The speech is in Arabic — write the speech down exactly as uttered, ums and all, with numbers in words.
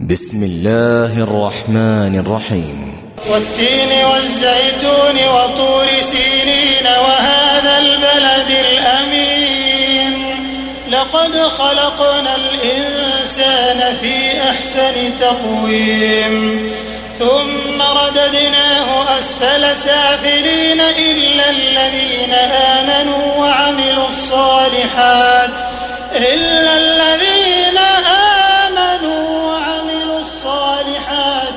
بسم الله الرحمن الرحيم. والتين والزيتون وطور سينين وهذا البلد الأمين لقد خلقنا الإنسان في أحسن تقويم ثم رددناه أسفل سافلين إلا الذين آمنوا وعملوا الصالحات إلا الذين آمنوا وعملوا الصالحات